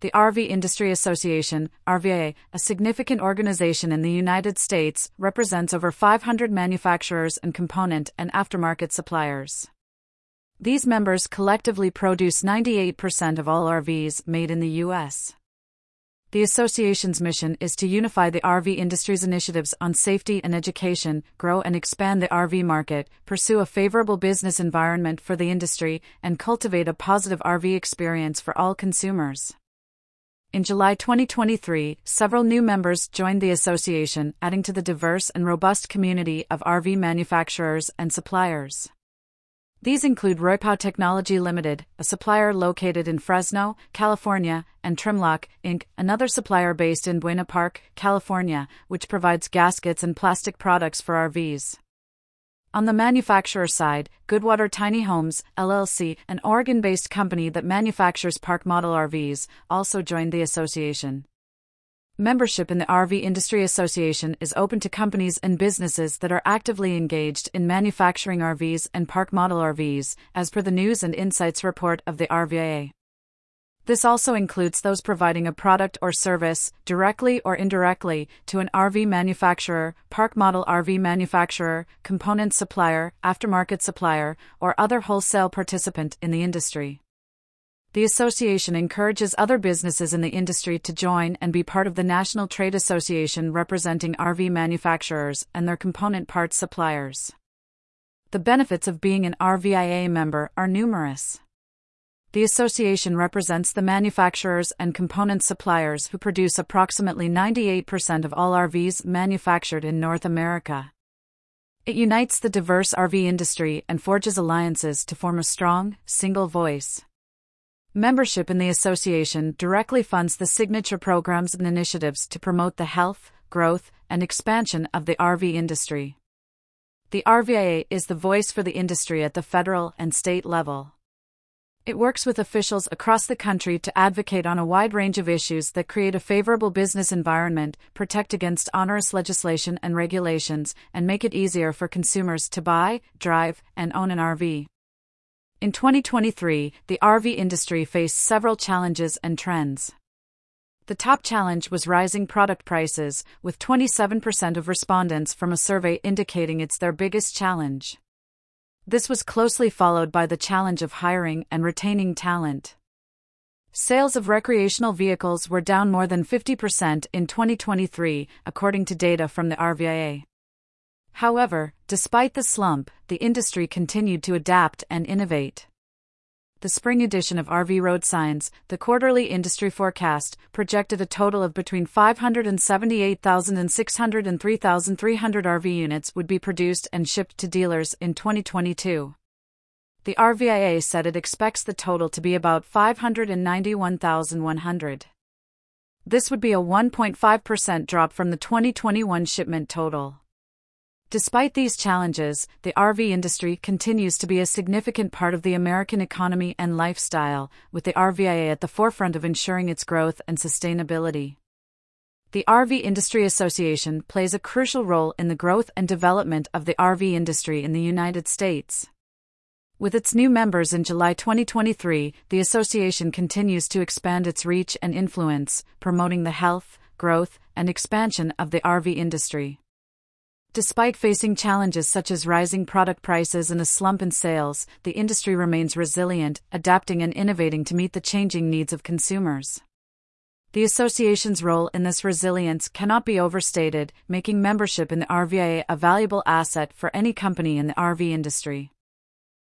The RV Industry Association, RVIA, a significant organization in the United States, represents over 500 manufacturers and component and aftermarket suppliers. These members collectively produce 98% of all RVs made in the U.S. The association's mission is to unify the RV industry's initiatives on safety and education, grow and expand the RV market, pursue a favorable business environment for the industry, and cultivate a positive RV experience for all consumers. In July 2023, several new members joined the association, adding to the diverse and robust community of RV manufacturers and suppliers. These include RoyPow Technology Limited, a supplier located in Fresno, California, and Trimlock, Inc., another supplier based in Buena Park, California, which provides gaskets and plastic products for RVs. On the manufacturer side, Goodwater Tiny Homes, LLC, an Oregon-based company that manufactures park model RVs, also joined the association. Membership in the RV Industry Association is open to companies and businesses that are actively engaged in manufacturing RVs and park model RVs, as per the News and Insights report of the RVIA. This also includes those providing a product or service, directly or indirectly, to an RV manufacturer, park model RV manufacturer, component supplier, aftermarket supplier, or other wholesale participant in the industry. The association encourages other businesses in the industry to join and be part of the National Trade Association representing RV manufacturers and their component parts suppliers. The benefits of being an RVIA member are numerous. The association represents the manufacturers and component suppliers who produce approximately 98% of all RVs manufactured in North America. It unites the diverse RV industry and forges alliances to form a strong, single voice. Membership in the association directly funds the signature programs and initiatives to promote the health, growth, and expansion of the RV industry. The RVIA is the voice for the industry at the federal and state level. It works with officials across the country to advocate on a wide range of issues that create a favorable business environment, protect against onerous legislation and regulations, and make it easier for consumers to buy, drive, and own an RV. In 2023, the RV industry faced several challenges and trends. The top challenge was rising product prices, with 27% of respondents from a survey indicating it's their biggest challenge. This was closely followed by the challenge of hiring and retaining talent. Sales of recreational vehicles were down more than 50% in 2023, according to data from the RVIA. However, despite the slump, the industry continued to adapt and innovate. The spring edition of RV Road Signs, the quarterly industry forecast, projected a total of between 578,000 and 603,300 RV units would be produced and shipped to dealers in 2022. The RVIA said it expects the total to be about 591,100. This would be a 1.5% drop from the 2021 shipment total. Despite these challenges, the RV industry continues to be a significant part of the American economy and lifestyle, with the RVIA at the forefront of ensuring its growth and sustainability. The RV Industry Association plays a crucial role in the growth and development of the RV industry in the United States. With its new members in July 2023, the association continues to expand its reach and influence, promoting the health, growth, and expansion of the RV industry. Despite facing challenges such as rising product prices and a slump in sales, the industry remains resilient, adapting and innovating to meet the changing needs of consumers. The association's role in this resilience cannot be overstated, making membership in the RVIA a valuable asset for any company in the RV industry.